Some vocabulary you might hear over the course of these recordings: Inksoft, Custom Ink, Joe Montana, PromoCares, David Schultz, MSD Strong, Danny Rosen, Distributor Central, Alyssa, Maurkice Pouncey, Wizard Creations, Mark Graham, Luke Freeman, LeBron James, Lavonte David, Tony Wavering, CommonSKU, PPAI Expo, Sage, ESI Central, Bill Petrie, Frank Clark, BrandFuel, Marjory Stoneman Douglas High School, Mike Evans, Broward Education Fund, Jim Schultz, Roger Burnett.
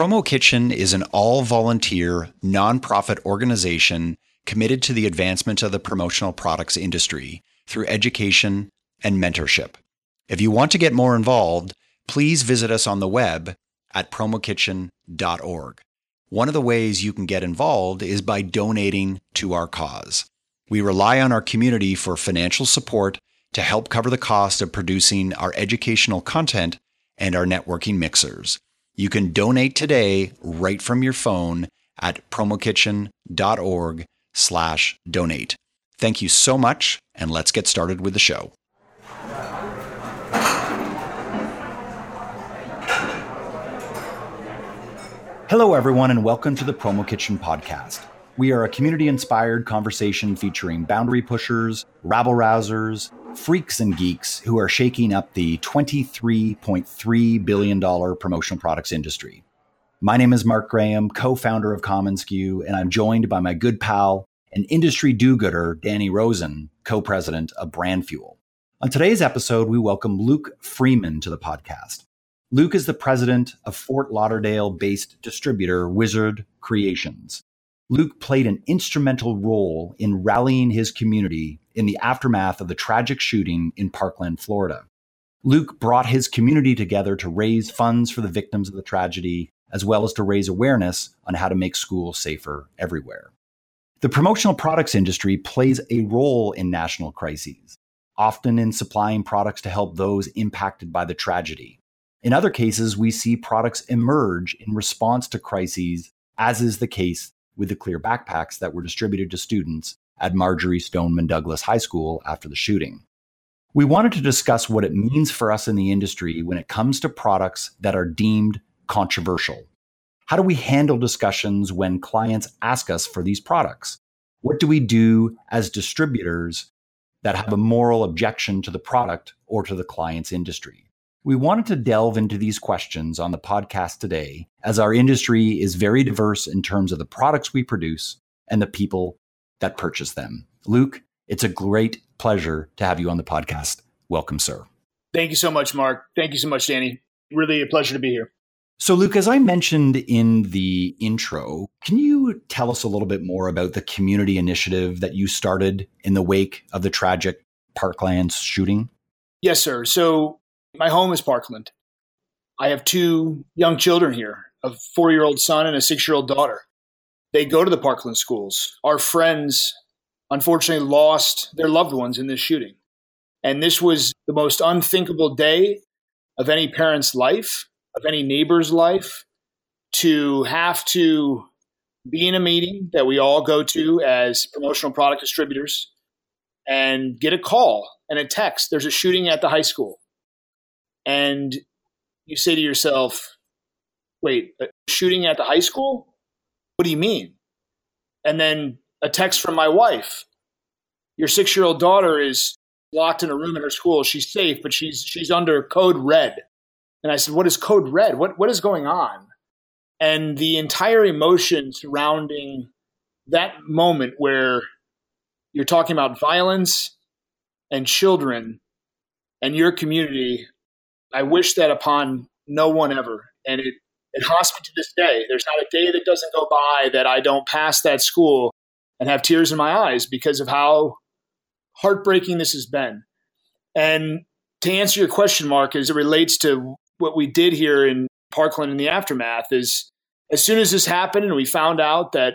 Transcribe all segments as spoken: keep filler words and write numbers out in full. Promo Kitchen is an all-volunteer, nonprofit organization committed to the advancement of the promotional products industry through education and mentorship. If you want to get more involved, please visit us on the web at promo kitchen dot org. One of the ways you can get involved is by donating to our cause. We rely on our community for financial support to help cover the cost of producing our educational content and our networking mixers. You can donate today right from your phone at promokitchen dot org slash donate. Thank you so much, and let's get started with the show. Hello, everyone, and welcome to the Promo Kitchen podcast. We are a community-inspired conversation featuring boundary pushers, rabble-rousers, freaks and geeks who are shaking up the twenty-three point three billion dollars promotional products industry. My name is Mark Graham, co-founder of CommonSKU, and I'm joined by my good pal and industry do-gooder, Danny Rosen, co-president of BrandFuel. On today's episode, we welcome Luke Freeman to the podcast. Luke is the president of Fort Lauderdale-based distributor Wizard Creations. Luke played an instrumental role in rallying his community in the aftermath of the tragic shooting in Parkland, Florida. Luke brought his community together to raise funds for the victims of the tragedy, as well as to raise awareness on how to make schools safer everywhere. The promotional products industry plays a role in national crises, often in supplying products to help those impacted by the tragedy. In other cases, we see products emerge in response to crises, as is the case with the clear backpacks that were distributed to students at Marjory Stoneman Douglas High School after the shooting. We wanted to discuss what it means for us in the industry when it comes to products that are deemed controversial. How do we handle discussions when clients ask us for these products? What do we do as distributors that have a moral objection to the product or to the client's industry? We wanted to delve into these questions on the podcast today, as our industry is very diverse in terms of the products we produce and the people that purchase them. Luke, it's a great pleasure to have you on the podcast. Welcome, sir. Thank you so much, Mark. Thank you so much, Danny. Really a pleasure to be here. So, Luke, as I mentioned in the intro, can you tell us a little bit more about the community initiative that you started in the wake of the tragic Parkland shooting? Yes, sir. So, my home is Parkland. I have two young children here, a four-year-old son and a six-year-old daughter. They go to the Parkland schools. Our friends, unfortunately, lost their loved ones in this shooting. And this was the most unthinkable day of any parent's life, of any neighbor's life, to have to be in a meeting that we all go to as promotional product distributors and get a call and a text. There's a shooting at the high school. And you say to yourself, wait, shooting at the high school? What do you mean? And then a text from my wife. Your six-year-old daughter is locked in a room in her school. She's safe, but she's she's under code red. And I said, what is code red? What What is going on? And the entire emotion surrounding that moment where you're talking about violence and children and your community, I wish that upon no one ever. And it, it haunts me to this day. There's not a day that doesn't go by that I don't pass that school and have tears in my eyes because of how heartbreaking this has been. And to answer your question, Mark, as it relates to what we did here in Parkland in the aftermath, is as soon as this happened and we found out that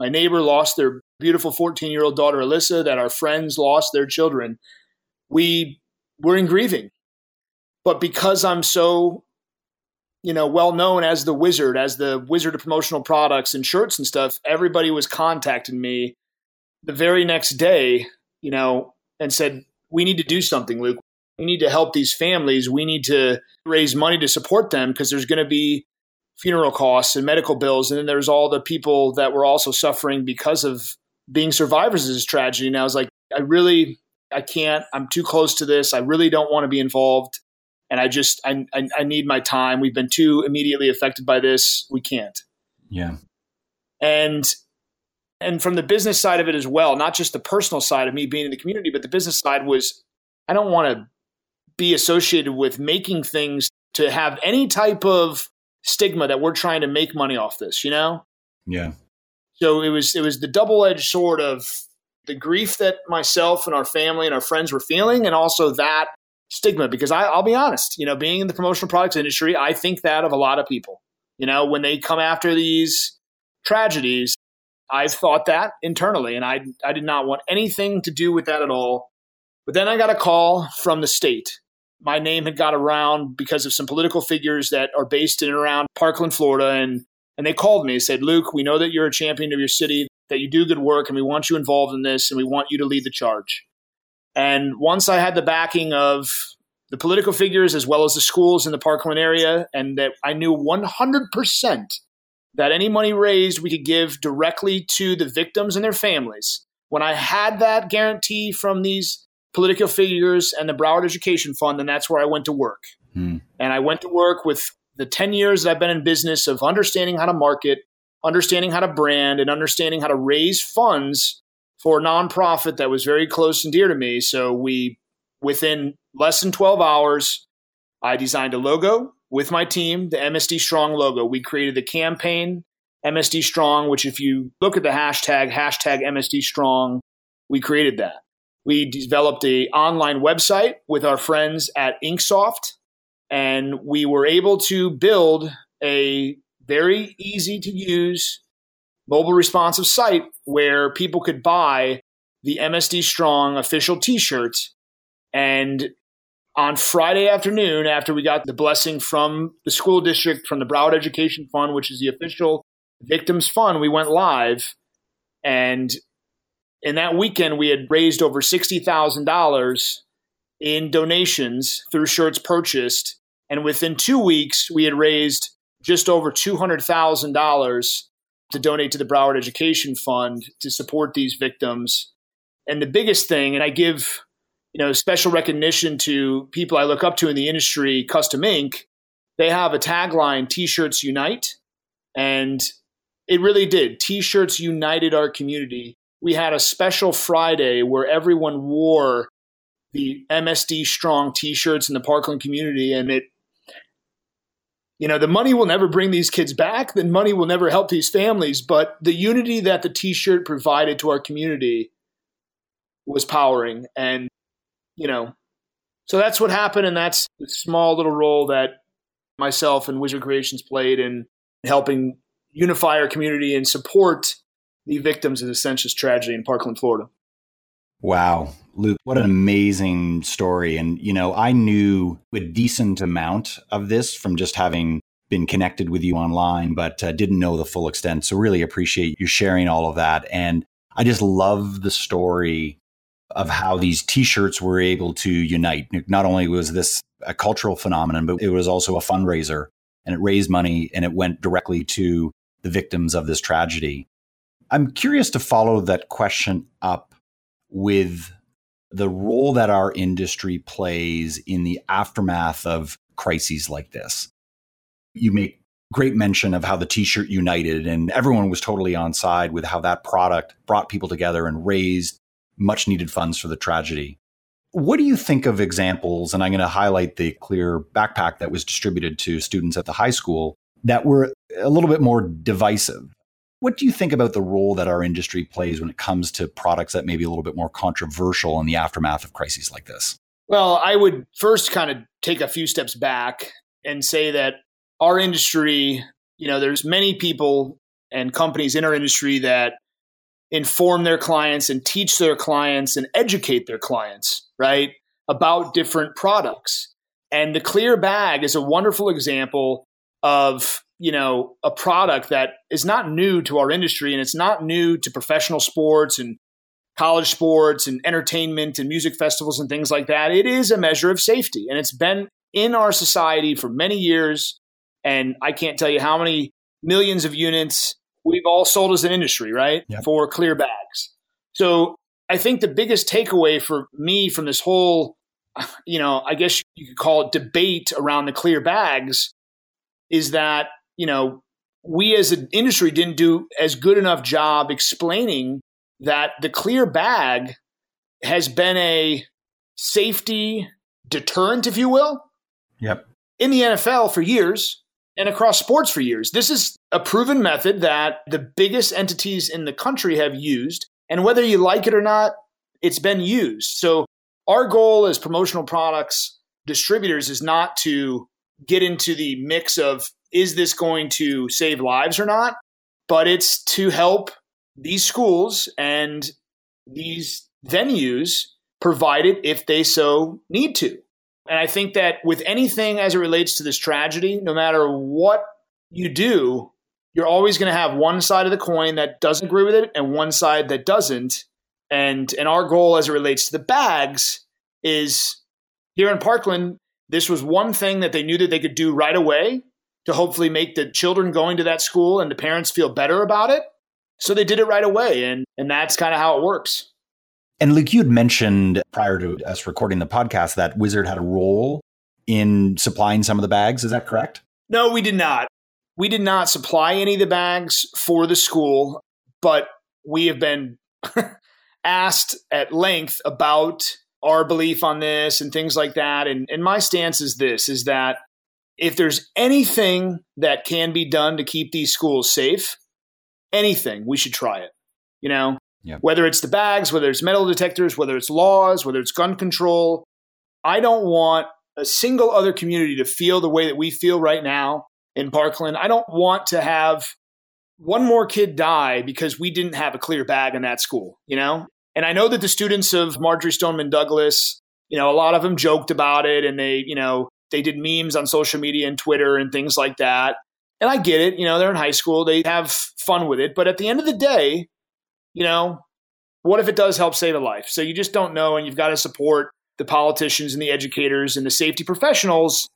my neighbor lost their beautiful fourteen-year-old daughter, Alyssa, that our friends lost their children, we were in grieving. But because I'm so, you know, well known as the wizard, as the wizard of promotional products and shirts and stuff, everybody was contacting me the very next day, you know, and said, we need to do something, Luke. We need to help these families. We need to raise money to support them because there's going to be funeral costs and medical bills. And then there's all the people that were also suffering because of being survivors of this tragedy. And I was like, I really, I can't, I'm too close to this. I really don't want to be involved. And I just, I, I I need my time. We've been too immediately affected by this. We can't. Yeah. And, and from the business side of it as well, not just the personal side of me being in the community, but the business side was, I don't want to be associated with making things to have any type of stigma that we're trying to make money off this, you know? Yeah. So it was, it was the double-edged sword of the grief that myself and our family and our friends were feeling, and also that stigma, because I, I'll be honest, you know, being in the promotional products industry, I think that of a lot of people, you know, when they come after these tragedies, I've thought that internally, and I, I did not want anything to do with that at all. But then I got a call from the state. My name had got around because of some political figures that are based in and around Parkland, Florida. And, and they called me and said, Luke, we know that you're a champion of your city, that you do good work, and we want you involved in this, and we want you to lead the charge. And once I had the backing of the political figures as well as the schools in the Parkland area, and that I knew one hundred percent that any money raised we could give directly to the victims and their families, when I had that guarantee from these political figures and the Broward Education Fund, and that's where I went to work. Hmm. And I went to work with the ten years that I've been in business of understanding how to market, understanding how to brand, and understanding how to raise funds for a nonprofit that was very close and dear to me. So we, within less than twelve hours, I designed a logo with my team, the M S D Strong logo. We created the campaign, M S D Strong, which if you look at the hashtag, hashtag M S D Strong, we created that. We developed an online website with our friends at Inksoft, and we were able to build a very easy-to-use, mobile responsive site where people could buy the M S D Strong official T-shirt. And on Friday afternoon, after we got the blessing from the school district, from the Broward Education Fund, which is the official victims fund, we went live. And in that weekend, we had raised over sixty thousand dollars in donations through shirts purchased. And within two weeks, we had raised just over two hundred thousand dollars to donate to the Broward Education Fund to support these victims. And the biggest thing, and I give, you know, special recognition to people I look up to in the industry, Custom Ink, they have a tagline, T-shirts unite. And it really did. T-shirts united our community. We had a special Friday where everyone wore the M S D Strong T-shirts in the Parkland community. And it, you know, the money will never bring these kids back. The money will never help these families. But the unity that the T-shirt provided to our community was powering. And, you know, so that's what happened. And that's the small little role that myself and Wizard Creations played in helping unify our community and support the victims of the senseless tragedy in Parkland, Florida. Wow. Luke, what an amazing story. And, you know, I knew a decent amount of this from just having been connected with you online, but uh, didn't know the full extent. So really appreciate you sharing all of that. And I just love the story of how these T-shirts were able to unite. Not only was this a cultural phenomenon, but it was also a fundraiser, and it raised money and it went directly to the victims of this tragedy. I'm curious to follow that question up with the role that our industry plays in the aftermath of crises like this. You make great mention of how the T-shirt united, and everyone was totally on side with how that product brought people together and raised much needed funds for the tragedy. What do you think of examples? And I'm going to highlight the clear backpack that was distributed to students at the high school that were a little bit more divisive. What do you think about the role that our industry plays when it comes to products that may be a little bit more controversial in the aftermath of crises like this? Well, I would first kind of take a few steps back and say that our industry, you know, there's many people and companies in our industry that inform their clients and teach their clients and educate their clients, right, about different products. And the Clear Bag is a wonderful example of, you know, a product that is not new to our industry, and it's not new to professional sports and college sports and entertainment and music festivals and things like that. It is a measure of safety, and it's been in our society for many years. And I can't tell you how many millions of units we've all sold as an industry, right? Yep. For Clear Bags. So I think the biggest takeaway for me from this whole, you know, I guess you could call it debate around the Clear Bags is that, you know, we as an industry didn't do as good enough job explaining that the Clear Bag has been a safety deterrent, if you will, yep, in the N F L for years, and across sports for years. This is a proven method that the biggest entities in the country have used. And whether you like it or not, it's been used. So our goal as promotional products distributors is not to get into the mix of, is this going to save lives or not? But it's to help these schools and these venues provide it if they so need to. And I think that with anything as it relates to this tragedy, no matter what you do, you're always going to have one side of the coin that doesn't agree with it and one side that doesn't. And, and our goal as it relates to the bags is here in Parkland, this was one thing that they knew that they could do right away to hopefully make the children going to that school and the parents feel better about it. So they did it right away. And, and that's kind of how it works. And Luke, you had mentioned prior to us recording the podcast that Wizard had a role in supplying some of the bags. Is that correct? No, we did not. We did not supply any of the bags for the school, but we have been asked at length about our belief on this and things like that. And, and my stance is this, is that if there's anything that can be done to keep these schools safe, anything, we should try it, you know? Yeah. Whether it's the bags, whether it's metal detectors, whether it's laws, whether it's gun control. I don't want a single other community to feel the way that we feel right now in Parkland. I don't want to have one more kid die because we didn't have a clear bag in that school, you know? And I know that the students of Marjory Stoneman Douglas, you know, a lot of them joked about it and they, you know, they did memes on social media and Twitter and things like that. And I get it, you know, they're in high school, they have fun with it. But at the end of the day, you know, what if it does help save a life? So you just don't know. And you've got to support the politicians and the educators and the safety professionals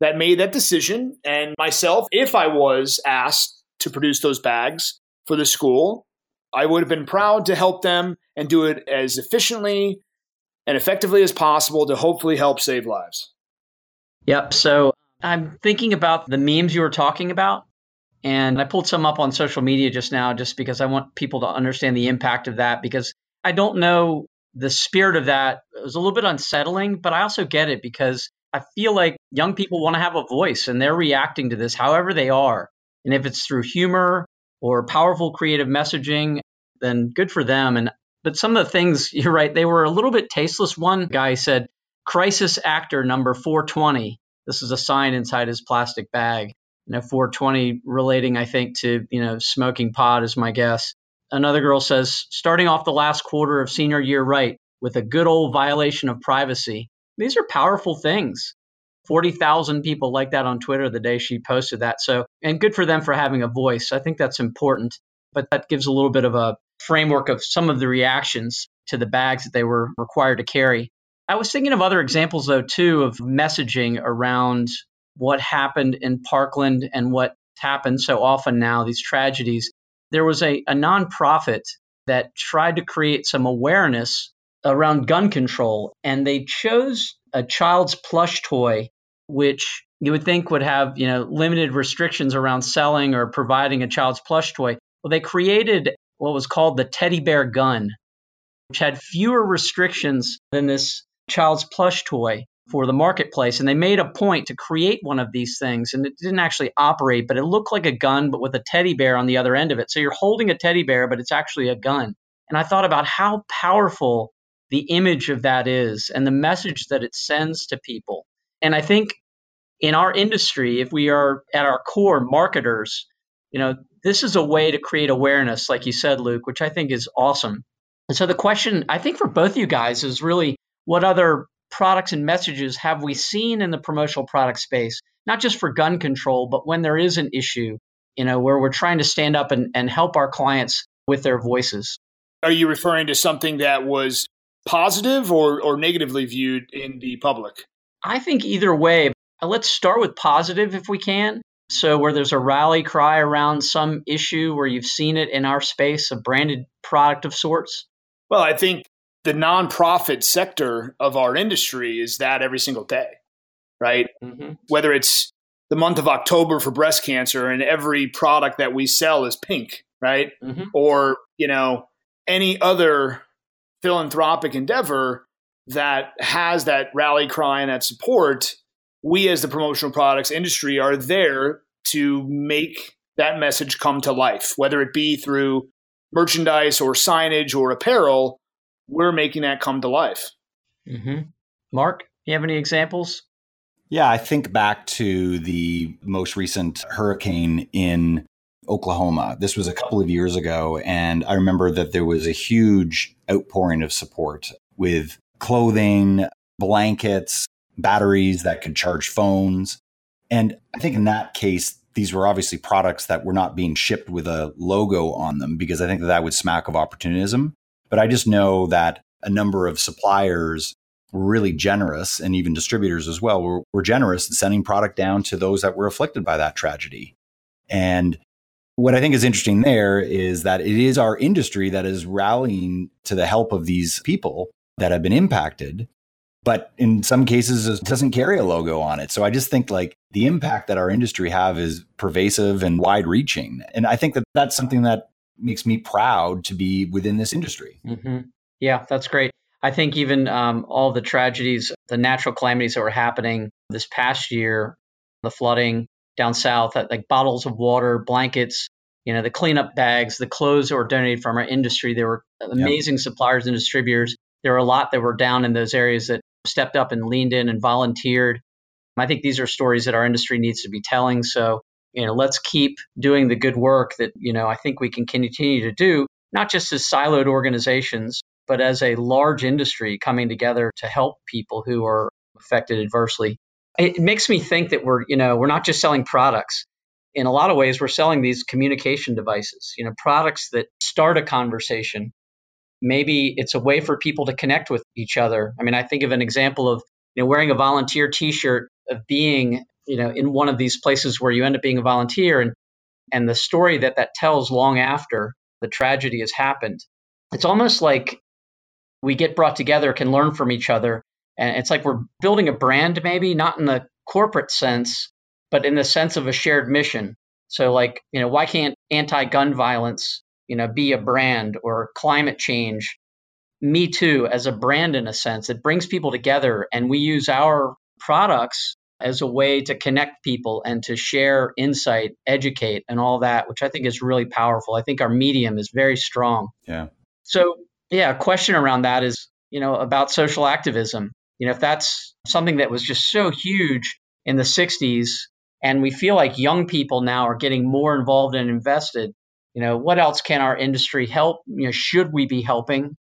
that made that decision. And myself, if I was asked to produce those bags for the school, I would have been proud to help them and do it as efficiently and effectively as possible to hopefully help save lives. Yep. So I'm thinking about the memes you were talking about. And I pulled some up on social media just now, just because I want people to understand the impact of that, because I don't know the spirit of that. It was a little bit unsettling, but I also get it because I feel like young people want to have a voice and they're reacting to this however they are. And if it's through humor or powerful creative messaging, then good for them. And but some of the things, you're right, they were a little bit tasteless. One guy said, "Crisis actor number four twenty." This is a sign inside his plastic bag. You know, four twenty relating, I think, to, you know, smoking pot is my guess. Another girl says, starting off the last quarter of senior year right with a good old violation of privacy. These are powerful things. forty thousand people liked that on Twitter the day she posted that. So, and good for them for having a voice. I think that's important. But that gives a little bit of a framework of some of the reactions to the bags that they were required to carry. I was thinking of other examples, though, too, of messaging around what happened in Parkland and what happened so often now, these tragedies. There was a, a nonprofit that tried to create some awareness around gun control, and they chose a child's plush toy, which you would think would have, you know, limited restrictions around selling or providing a child's plush toy. Well, they created what was called the teddy bear gun, which had fewer restrictions than this child's plush toy for the marketplace. And they made a point to create one of these things. And it didn't actually operate, but it looked like a gun, but with a teddy bear on the other end of it. So you're holding a teddy bear, but it's actually a gun. And I thought about how powerful the image of that is and the message that it sends to people. And I think in our industry, if we are at our core marketers, you know, this is a way to create awareness, like you said, Luke, which I think is awesome. And so the question, I think, for both you guys is really, what other products and messages have we seen in the promotional product space, not just for gun control, but when there is an issue, you know, where we're trying to stand up and, and help our clients with their voices? Are you referring to something that was positive or, or negatively viewed in the public? I think either way. Let's start with positive if we can. So where there's a rally cry around some issue where you've seen it in our space, a branded product of sorts. Well, I think the nonprofit sector of our industry is that every single day, right? Mm-hmm. Whether it's the month of October for breast cancer and every product that we sell is pink, right? Mm-hmm. Or, you know, any other philanthropic endeavor that has that rally cry and that support, we as the promotional products industry are there to make that message come to life, whether it be through merchandise or signage or apparel. We're making that come to life. Mm-hmm. Mark, you have any examples? Yeah, I think back to the most recent hurricane in Oklahoma. This was a couple of years ago, and I remember that there was a huge outpouring of support with clothing, blankets, batteries that could charge phones. And I think in that case, these were obviously products that were not being shipped with a logo on them, because I think that, that would smack of opportunism. But I just know that a number of suppliers were really generous, and even distributors as well were, were generous in sending product down to those that were afflicted by that tragedy. And what I think is interesting there is that it is our industry that is rallying to the help of these people that have been impacted, but in some cases it doesn't carry a logo on it. So I just think like the impact that our industry have is pervasive and wide reaching. And I think that that's something that makes me proud to be within this industry. Mm-hmm. Yeah, that's great. I think even um, all the tragedies, the natural calamities that were happening this past year, the flooding down south, like bottles of water, blankets, you know, the cleanup bags, the clothes that were donated from our industry. There were amazing yep. suppliers and distributors. There were a lot that were down in those areas that stepped up and leaned in and volunteered. I think these are stories that our industry needs to be telling. So you know, let's keep doing the good work that, you know, I think we can continue to do, not just as siloed organizations, but as a large industry coming together to help people who are affected adversely. It makes me think that we're, you know, we're not just selling products. In a lot of ways, we're selling these communication devices, you know, products that start a conversation. Maybe it's a way for people to connect with each other. I mean, I think of an example of, you know, wearing a volunteer T-shirt, of being, you know, in one of these places where you end up being a volunteer, and and the story that that tells long after the tragedy has happened. It's almost like we get brought together, can learn from each other. And it's like we're building a brand, maybe not in the corporate sense, but in the sense of a shared mission. So like, you know, why can't anti-gun violence, you know, be a brand, or climate change, Me Too as a brand in a sense? It brings people together, and we use our products as a way to connect people and to share insight, educate, and all that, which I think is really powerful. I think our medium is very strong. Yeah. So, yeah, a question around that is, you know, about social activism. You know, if that's something that was just so huge in the sixties, and we feel like young people now are getting more involved and invested, you know, what else can our industry help? You know, should we be helping?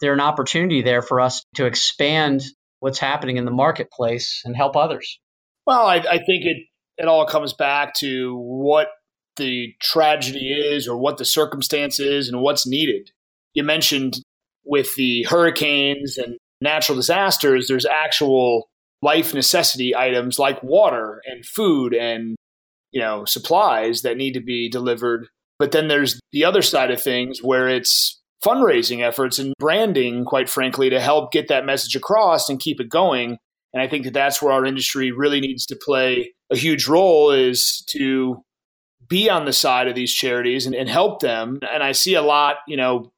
There's an opportunity there for us to expand what's happening in the marketplace and help others. Well, I, I think it, it all comes back to what the tragedy is, or what the circumstance is, and what's needed. You mentioned with the hurricanes and natural disasters, there's actual life necessity items like water and food and, you know, supplies that need to be delivered. But then there's the other side of things where it's fundraising efforts and branding, quite frankly, to help get that message across and keep it going. And I think that that's where our industry really needs to play a huge role, is to be on the side of these charities and, and help them. And I see a lot, you know,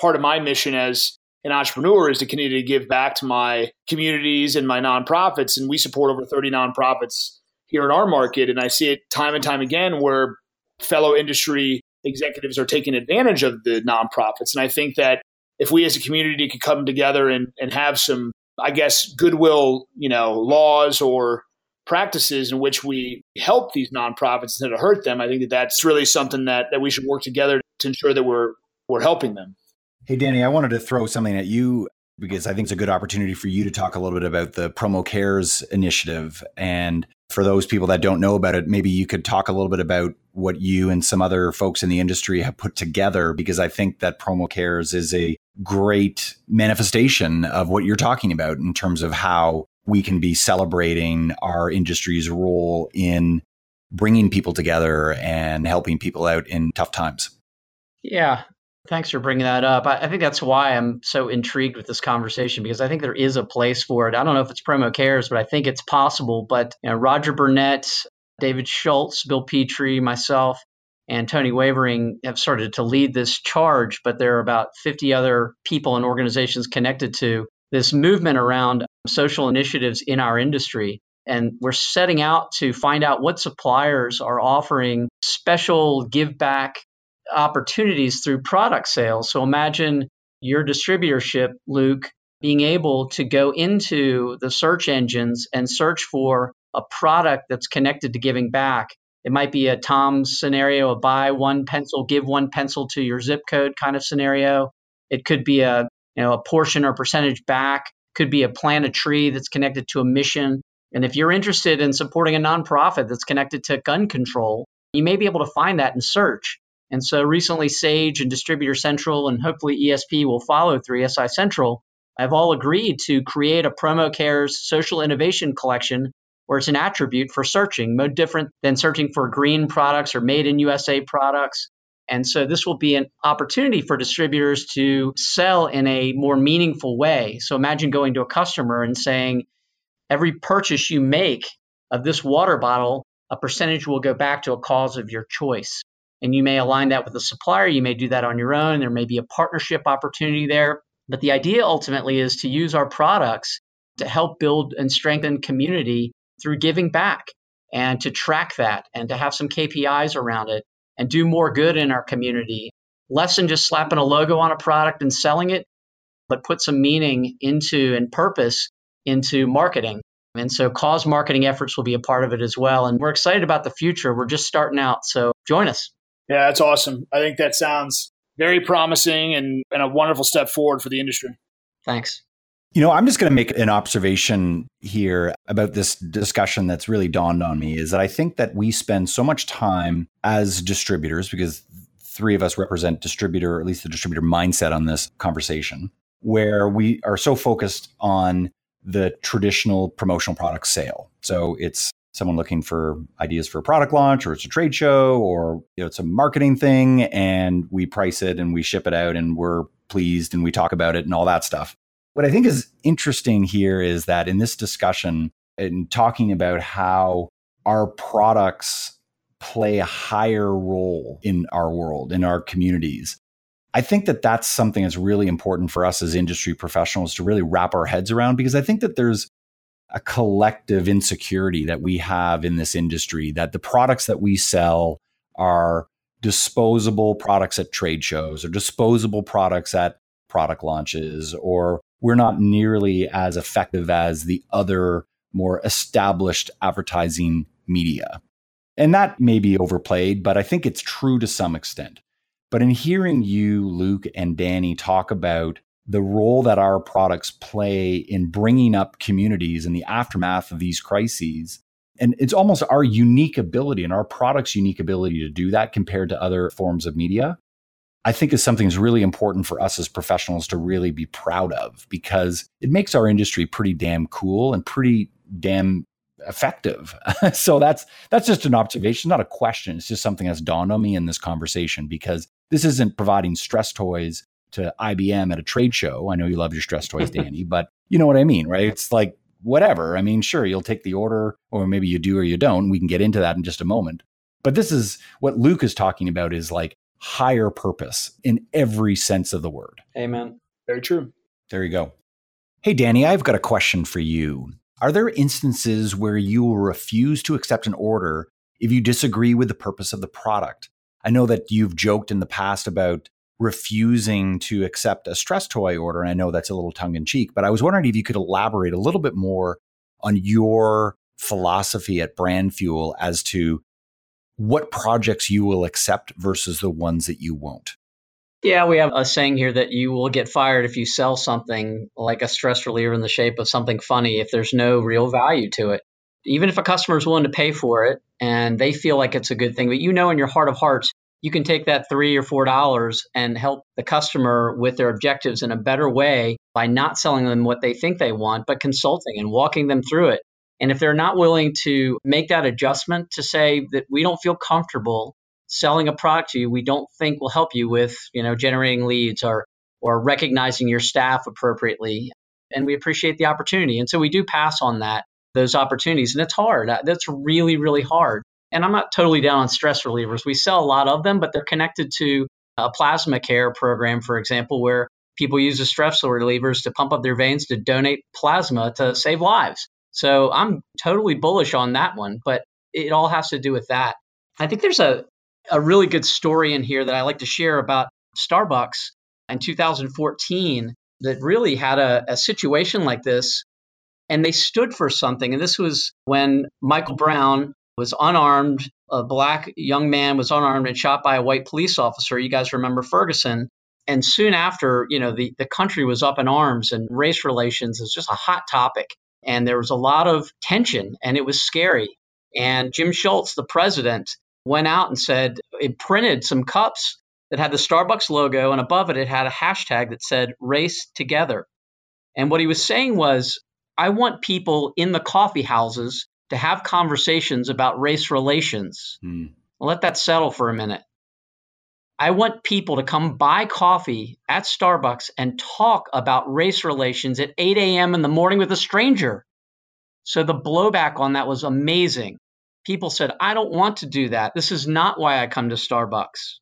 part of my mission as an entrepreneur is to continue to give back to my communities and my nonprofits. And we support over thirty nonprofits here in our market. And I see it time and time again where fellow industry executives are taking advantage of the nonprofits. And I think that if we as a community could come together and, and have some, I guess, goodwill, you know, laws or practices in which we help these nonprofits instead of hurt them, I think that that's really something that, that we should work together to ensure that we're we're helping them. Hey, Danny, I wanted to throw something at you, because I think it's a good opportunity for you to talk a little bit about the PromoCares initiative. And for those people that don't know about it, maybe you could talk a little bit about what you and some other folks in the industry have put together, because I think that PromoCares is a great manifestation of what you're talking about in terms of how we can be celebrating our industry's role in bringing people together and helping people out in tough times. Yeah, thanks for bringing that up. I, I think that's why I'm so intrigued with this conversation, because I think there is a place for it. I don't know if it's PromoCares, but I think it's possible. But you know, Roger Burnett, David Schultz, Bill Petrie, myself, and Tony Wavering have started to lead this charge, but there are about fifty other people and organizations connected to this movement around social initiatives in our industry. And we're setting out to find out what suppliers are offering special give back opportunities through product sales. So imagine your distributorship, Luke, being able to go into the search engines and search for a product that's connected to giving back. It might be a Tom's scenario, a buy one pencil, give one pencil to your zip code kind of scenario. It could be a, you know, a portion or percentage back, could be a plant a tree that's connected to a mission. And if you're interested in supporting a nonprofit that's connected to gun control, you may be able to find that in search. And so recently, Sage and Distributor Central, and hopefully E S P will follow through E S I Central, have all agreed to create a PromoCares social innovation collection where it's an attribute for searching, no different than searching for green products or made in U S A products. And so this will be an opportunity for distributors to sell in a more meaningful way. So imagine going to a customer and saying, every purchase you make of this water bottle, a percentage will go back to a cause of your choice. And you may align that with a supplier. You may do that on your own. There may be a partnership opportunity there. But the idea ultimately is to use our products to help build and strengthen community through giving back, and to track that and to have some K P Is around it and do more good in our community. Less than just slapping a logo on a product and selling it, but put some meaning into and purpose into marketing. And so cause marketing efforts will be a part of it as well. And we're excited about the future. We're just starting out. So join us. Yeah, that's awesome. I think that sounds very promising and, and a wonderful step forward for the industry. Thanks. You know, I'm just going to make an observation here about this discussion that's really dawned on me, is that I think that we spend so much time as distributors, because three of us represent distributor, or at least the distributor mindset on this conversation, where we are so focused on the traditional promotional product sale. So it's someone looking for ideas for a product launch, or it's a trade show, or you know, it's a marketing thing, and we price it and we ship it out and we're pleased and we talk about it and all that stuff. What I think is interesting here is that in this discussion and talking about how our products play a higher role in our world, in our communities, I think that that's something that's really important for us as industry professionals to really wrap our heads around, because I think that there's a collective insecurity that we have in this industry, that the products that we sell are disposable products at trade shows or disposable products at product launches, or we're not nearly as effective as the other more established advertising media. And that may be overplayed, but I think it's true to some extent. But in hearing you, Luke and Danny, talk about the role that our products play in bringing up communities in the aftermath of these crises, and it's almost our unique ability and our product's unique ability to do that compared to other forms of media, I think is something that's really important for us as professionals to really be proud of, because it makes our industry pretty damn cool and pretty damn effective. So that's that's just an observation, not a question. It's just something that's dawned on me in this conversation, because this isn't providing stress toys to I B M at a trade show. I know you love your stress toys, Danny, but you know what I mean, right? It's like, whatever. I mean, sure, you'll take the order, or maybe you do or you don't. We can get into that in just a moment. But this is what Luke is talking about, is like higher purpose in every sense of the word. Amen. Very true. There you go. Hey, Danny, I've got a question for you. Are there instances where you will refuse to accept an order if you disagree with the purpose of the product? I know that you've joked in the past about refusing to accept a stress toy order, and I know that's a little tongue in cheek, but I was wondering if you could elaborate a little bit more on your philosophy at BrandFuel as to what projects you will accept versus the ones that you won't. Yeah, we have a saying here that you will get fired if you sell something like a stress reliever in the shape of something funny if there's no real value to it. Even if a customer is willing to pay for it and they feel like it's a good thing, but you know in your heart of hearts, you can take that three or four dollars and help the customer with their objectives in a better way by not selling them what they think they want, but consulting and walking them through it. And if they're not willing to make that adjustment to say that we don't feel comfortable selling a product to you, we don't think will help you with, you know, generating leads or or recognizing your staff appropriately, and we appreciate the opportunity. And so we do pass on that, those opportunities. And it's hard. That's really, really hard. And I'm not totally down on stress relievers. We sell a lot of them, but they're connected to a plasma care program, for example, where people use the stress relievers to pump up their veins to donate plasma to save lives. So I'm totally bullish on that one, but it all has to do with that. I think there's a, a really good story in here that I like to share about Starbucks in two thousand fourteen that really had a, a situation like this, and they stood for something. And this was when Michael Brown was unarmed. A black young man was unarmed and shot by a white police officer. You guys remember Ferguson. And soon after, you know, the, the country was up in arms, and race relations is just a hot topic. And there was a lot of tension, and it was scary. And Jim Schultz, the president, went out and said, it printed some cups that had the Starbucks logo, and above it, it had a hashtag that said, Race Together. And what he was saying was, I want people in the coffee houses to have conversations about race relations. Hmm. Let that settle for a minute. I want people to come buy coffee at Starbucks and talk about race relations at eight a.m. in the morning with a stranger. So the blowback on that was amazing. People said, I don't want to do that. This is not why I come to Starbucks.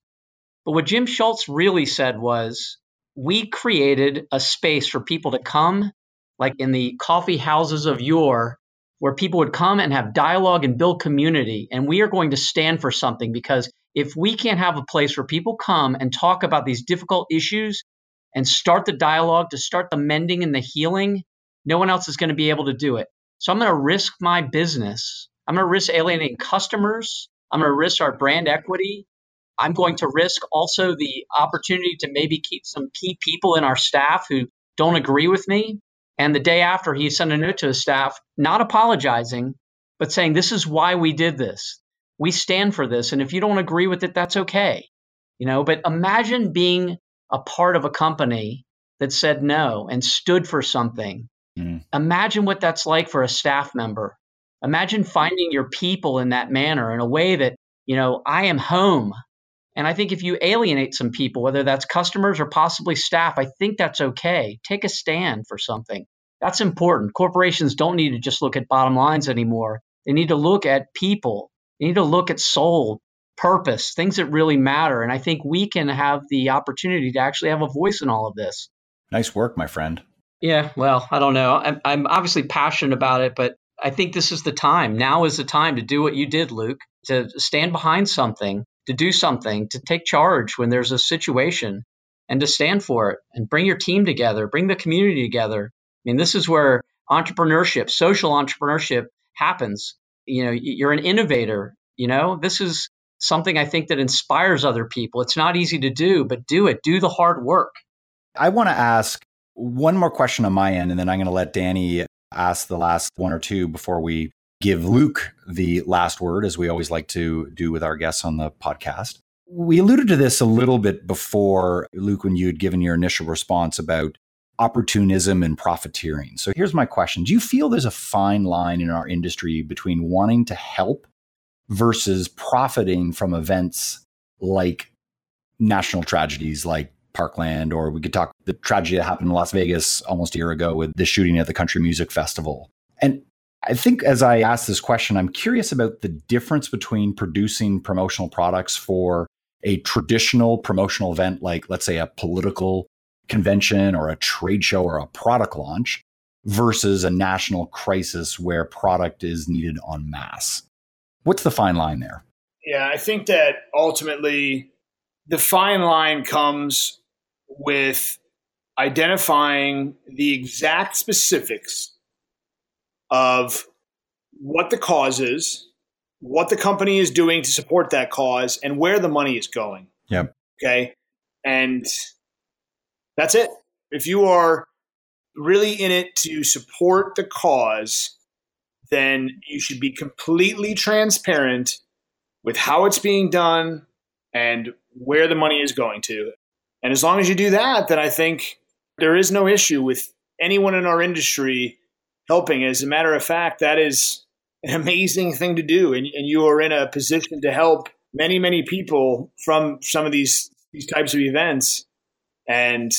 But what Jim Schultz really said was, we created a space for people to come, like in the coffee houses of yore, where people would come and have dialogue and build community. And we are going to stand for something, because if we can't have a place where people come and talk about these difficult issues and start the dialogue to start the mending and the healing, no one else is going to be able to do it. So I'm going to risk my business. I'm going to risk alienating customers. I'm going to risk our brand equity. I'm going to risk also the opportunity to maybe keep some key people in our staff who don't agree with me. And the day after, he sent a note to his staff, not apologizing, but saying, this is why we did this. We stand for this. And if you don't agree with it, that's okay. You know, but imagine being a part of a company that said no and stood for something. Mm. Imagine what that's like for a staff member. Imagine finding your people in that manner, in a way that, you know, I am home. And I think if you alienate some people, whether that's customers or possibly staff, I think that's okay. Take a stand for something. That's important. Corporations don't need to just look at bottom lines anymore. They need to look at people. They need to look at soul, purpose, things that really matter. And I think we can have the opportunity to actually have a voice in all of this. Nice work, my friend. Yeah, well, I don't know. I'm, I'm obviously passionate about it, but I think this is the time. Now is the time to do what you did, Luke, to stand behind something, to do something, to take charge when there's a situation, and to stand for it and bring your team together, bring the community together. I mean, this is where entrepreneurship, social entrepreneurship happens. You know, you're an innovator, you know, this is something I think that inspires other people. It's not easy to do, but do it, do the hard work. I want to ask one more question on my end, and then I'm going to let Danny ask the last one or two before we give Luke the last word, as we always like to do with our guests on the podcast. We alluded to this a little bit before, Luke, when you had given your initial response about opportunism and profiteering. So here's my question. Do you feel there's a fine line in our industry between wanting to help versus profiting from events like national tragedies like Parkland, or we could talk the tragedy that happened in Las Vegas almost a year ago with the shooting at the Country Music Festival? And I think as I ask this question, I'm curious about the difference between producing promotional products for a traditional promotional event, like let's say a political convention or a trade show or a product launch, versus a national crisis where product is needed en masse. What's the fine line there? Yeah, I think that ultimately the fine line comes with identifying the exact specifics of what the cause is, what the company is doing to support that cause, and where the money is going. Yep. Okay. And that's it. If you are really in it to support the cause, then you should be completely transparent with how it's being done and where the money is going to. And as long as you do that, then I think there is no issue with anyone in our industry helping. As a matter of fact, that is an amazing thing to do. And, and you are in a position to help many, many people from some of these, these types of events. And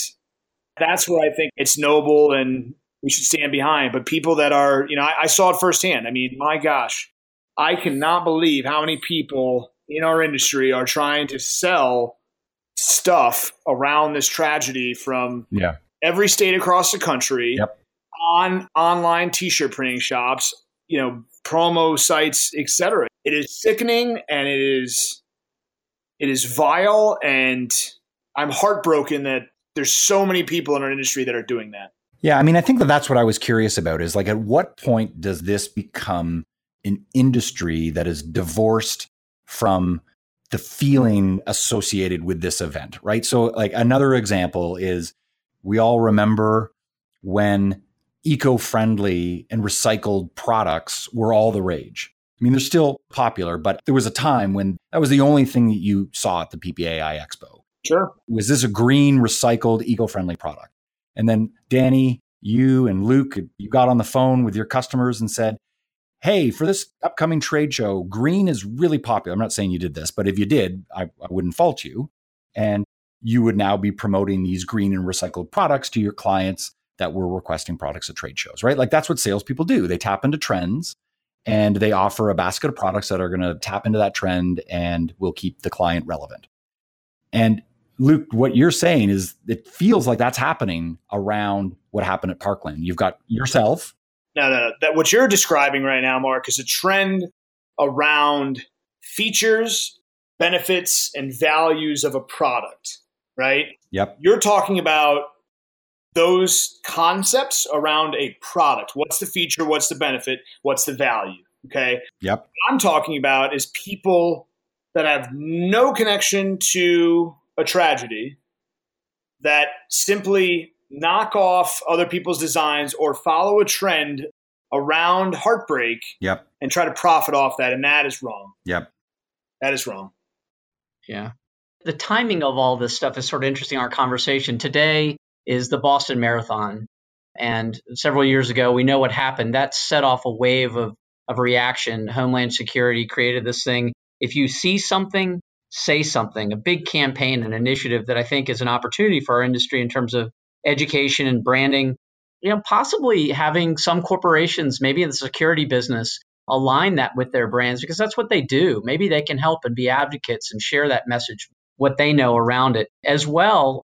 that's where I think it's noble and we should stand behind. But people that are, you know, I, I saw it firsthand. I mean, my gosh, I cannot believe how many people in our industry are trying to sell stuff around this tragedy from yeah. every state across the country. Yep. on online t-shirt printing shops, you know, promo sites, et cetera. It is sickening, and it is it is vile, and I'm heartbroken that there's so many people in our industry that are doing that. Yeah, I mean, I think that that's what I was curious about is, like, at what point does this become an industry that is divorced from the feeling associated with this event, right? So, like, another example is we all remember when eco-friendly and recycled products were all the rage. I mean, they're still popular, but there was a time when that was the only thing that you saw at the P P A I Expo. Sure. Was this a green, recycled, eco-friendly product? And then Danny, you and Luke, you got on the phone with your customers and said, hey, for this upcoming trade show, green is really popular. I'm not saying you did this, but if you did, I, I wouldn't fault you. And you would now be promoting these green and recycled products to your clients that were requesting products at trade shows, right? Like, that's what salespeople do. They tap into trends and they offer a basket of products that are going to tap into that trend and will keep the client relevant. And Luke, what you're saying is it feels like that's happening around what happened at Parkland. You've got yourself. No, no, no. That what you're describing right now, Mark, is a trend around features, benefits, and values of a product, right? Yep. You're talking about those concepts around a product. What's the feature? What's the benefit? What's the value? Okay. Yep. What I'm talking about is people that have no connection to a tragedy that simply knock off other people's designs or follow a trend around heartbreak yep. and try to profit off that. And that is wrong. Yep. That is wrong. Yeah. The timing of all this stuff is sort of interesting. Our conversation today is the Boston Marathon. And several years ago, we know what happened. That set off a wave of, of reaction. Homeland Security created this thing. If you see something, say something, a big campaign, an initiative that I think is an opportunity for our industry in terms of education and branding, you know, possibly having some corporations, maybe in the security business, align that with their brands, because that's what they do. Maybe they can help and be advocates and share that message, what they know around it. As well,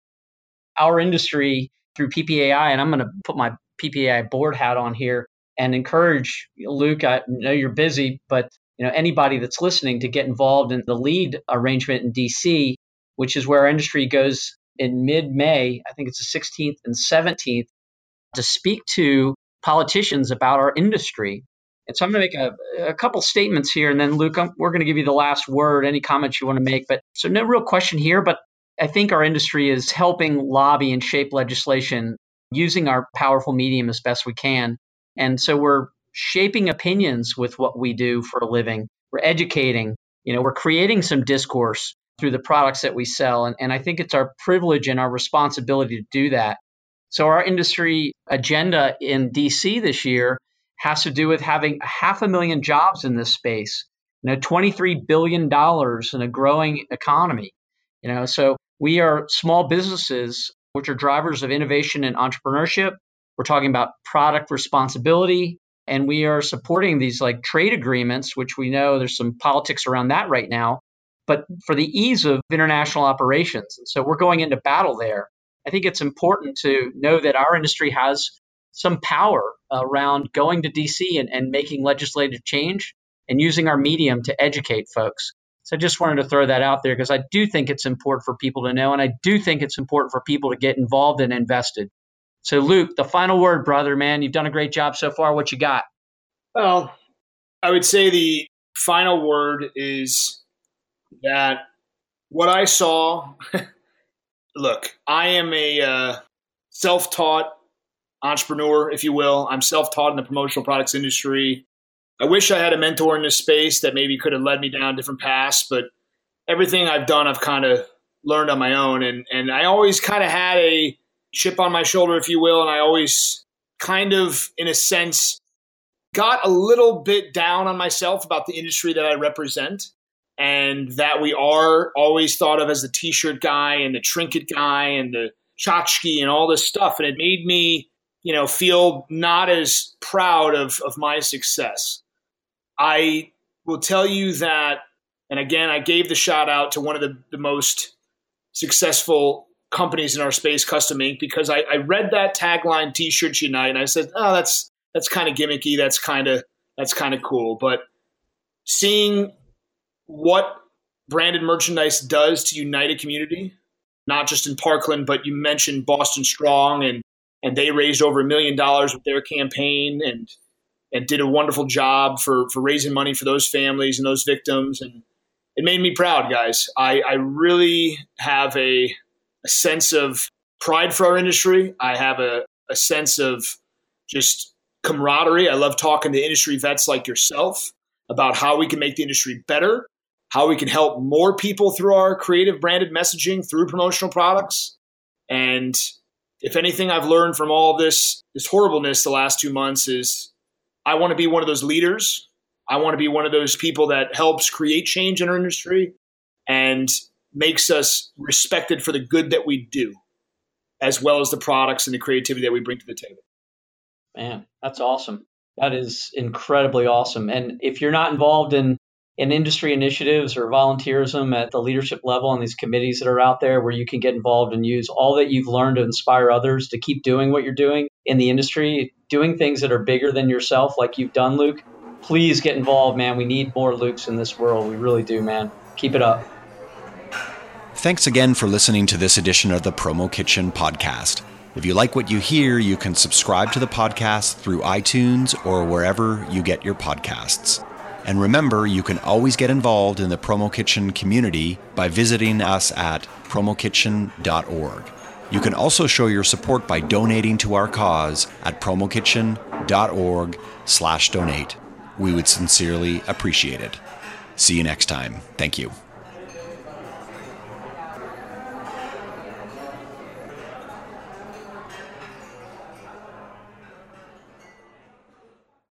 our industry through P P A I, and I'm going to put my P P A I board hat on here and encourage Luke, I know you're busy, but you know, anybody that's listening to get involved in the LEAD arrangement in D C, which is where our industry goes in mid-May, I think it's the sixteenth and seventeenth, to speak to politicians about our industry. And so I'm going to make a, a couple statements here, and then Luke, I'm, we're going to give you the last word, any comments you want to make. But so no real question here, but I think our industry is helping lobby and shape legislation using our powerful medium as best we can. And so we're shaping opinions with what we do for a living. We're educating, you know, we're creating some discourse through the products that we sell. And, and I think it's our privilege and our responsibility to do that. So our industry agenda in D C this year has to do with having half a million jobs in this space, you know, twenty-three billion dollars in a growing economy. You know, so we are small businesses, which are drivers of innovation and entrepreneurship. We're talking about product responsibility, and we are supporting these like trade agreements, which we know there's some politics around that right now, but for the ease of international operations. And so we're going into battle there. I think it's important to know that our industry has some power around going to D C and, and making legislative change and using our medium to educate folks. So I just wanted to throw that out there because I do think it's important for people to know, and I do think it's important for people to get involved and invested. So Luke, the final word, brother, man, you've done a great job so far. What you got? Well, I would say the final word is that what I saw, look, I am a uh, self-taught entrepreneur, if you will. I'm self-taught in the promotional products industry. I wish I had a mentor in this space that maybe could have led me down different paths, but everything I've done, I've kind of learned on my own. And, and I always kind of had a chip on my shoulder, if you will. And I always kind of, in a sense, got a little bit down on myself about the industry that I represent and that we are always thought of as the t-shirt guy and the trinket guy and the tchotchke and all this stuff. And it made me, you know, feel not as proud of, of my success. I will tell you that, and again, I gave the shout out to one of the, the most successful companies in our space, Custom Ink, because I, I read that tagline, T-shirts unite, and I said, oh, that's that's kind of gimmicky. That's kind of that's kind of cool. But seeing what branded merchandise does to unite a community, not just in Parkland, but you mentioned Boston Strong, and and they raised over a million dollars with their campaign, and and did a wonderful job for, for raising money for those families and those victims. And it made me proud, guys. I, I really have a, a sense of pride for our industry. I have a, a sense of just camaraderie. I love talking to industry vets like yourself about how we can make the industry better, how we can help more people through our creative branded messaging, through promotional products. And if anything I've learned from all this, this horribleness the last two months is I want to be one of those leaders. I want to be one of those people that helps create change in our industry and makes us respected for the good that we do, as well as the products and the creativity that we bring to the table. Man, that's awesome. That is incredibly awesome. And if you're not involved in, in industry initiatives or volunteerism at the leadership level and these committees that are out there where you can get involved and use all that you've learned to inspire others to keep doing what you're doing in the industry, doing things that are bigger than yourself like you've done, Luke, please get involved, man. We need more Lukes in this world. We really do, man. Keep it up. Thanks again for listening to this edition of the Promo Kitchen Podcast. If you like what you hear, you can subscribe to the podcast through iTunes or wherever you get your podcasts. And remember, you can always get involved in the Promo Kitchen community by visiting us at promo kitchen dot org. You can also show your support by donating to our cause at promokitchen dot org slash donate. We would sincerely appreciate it. See you next time. Thank you.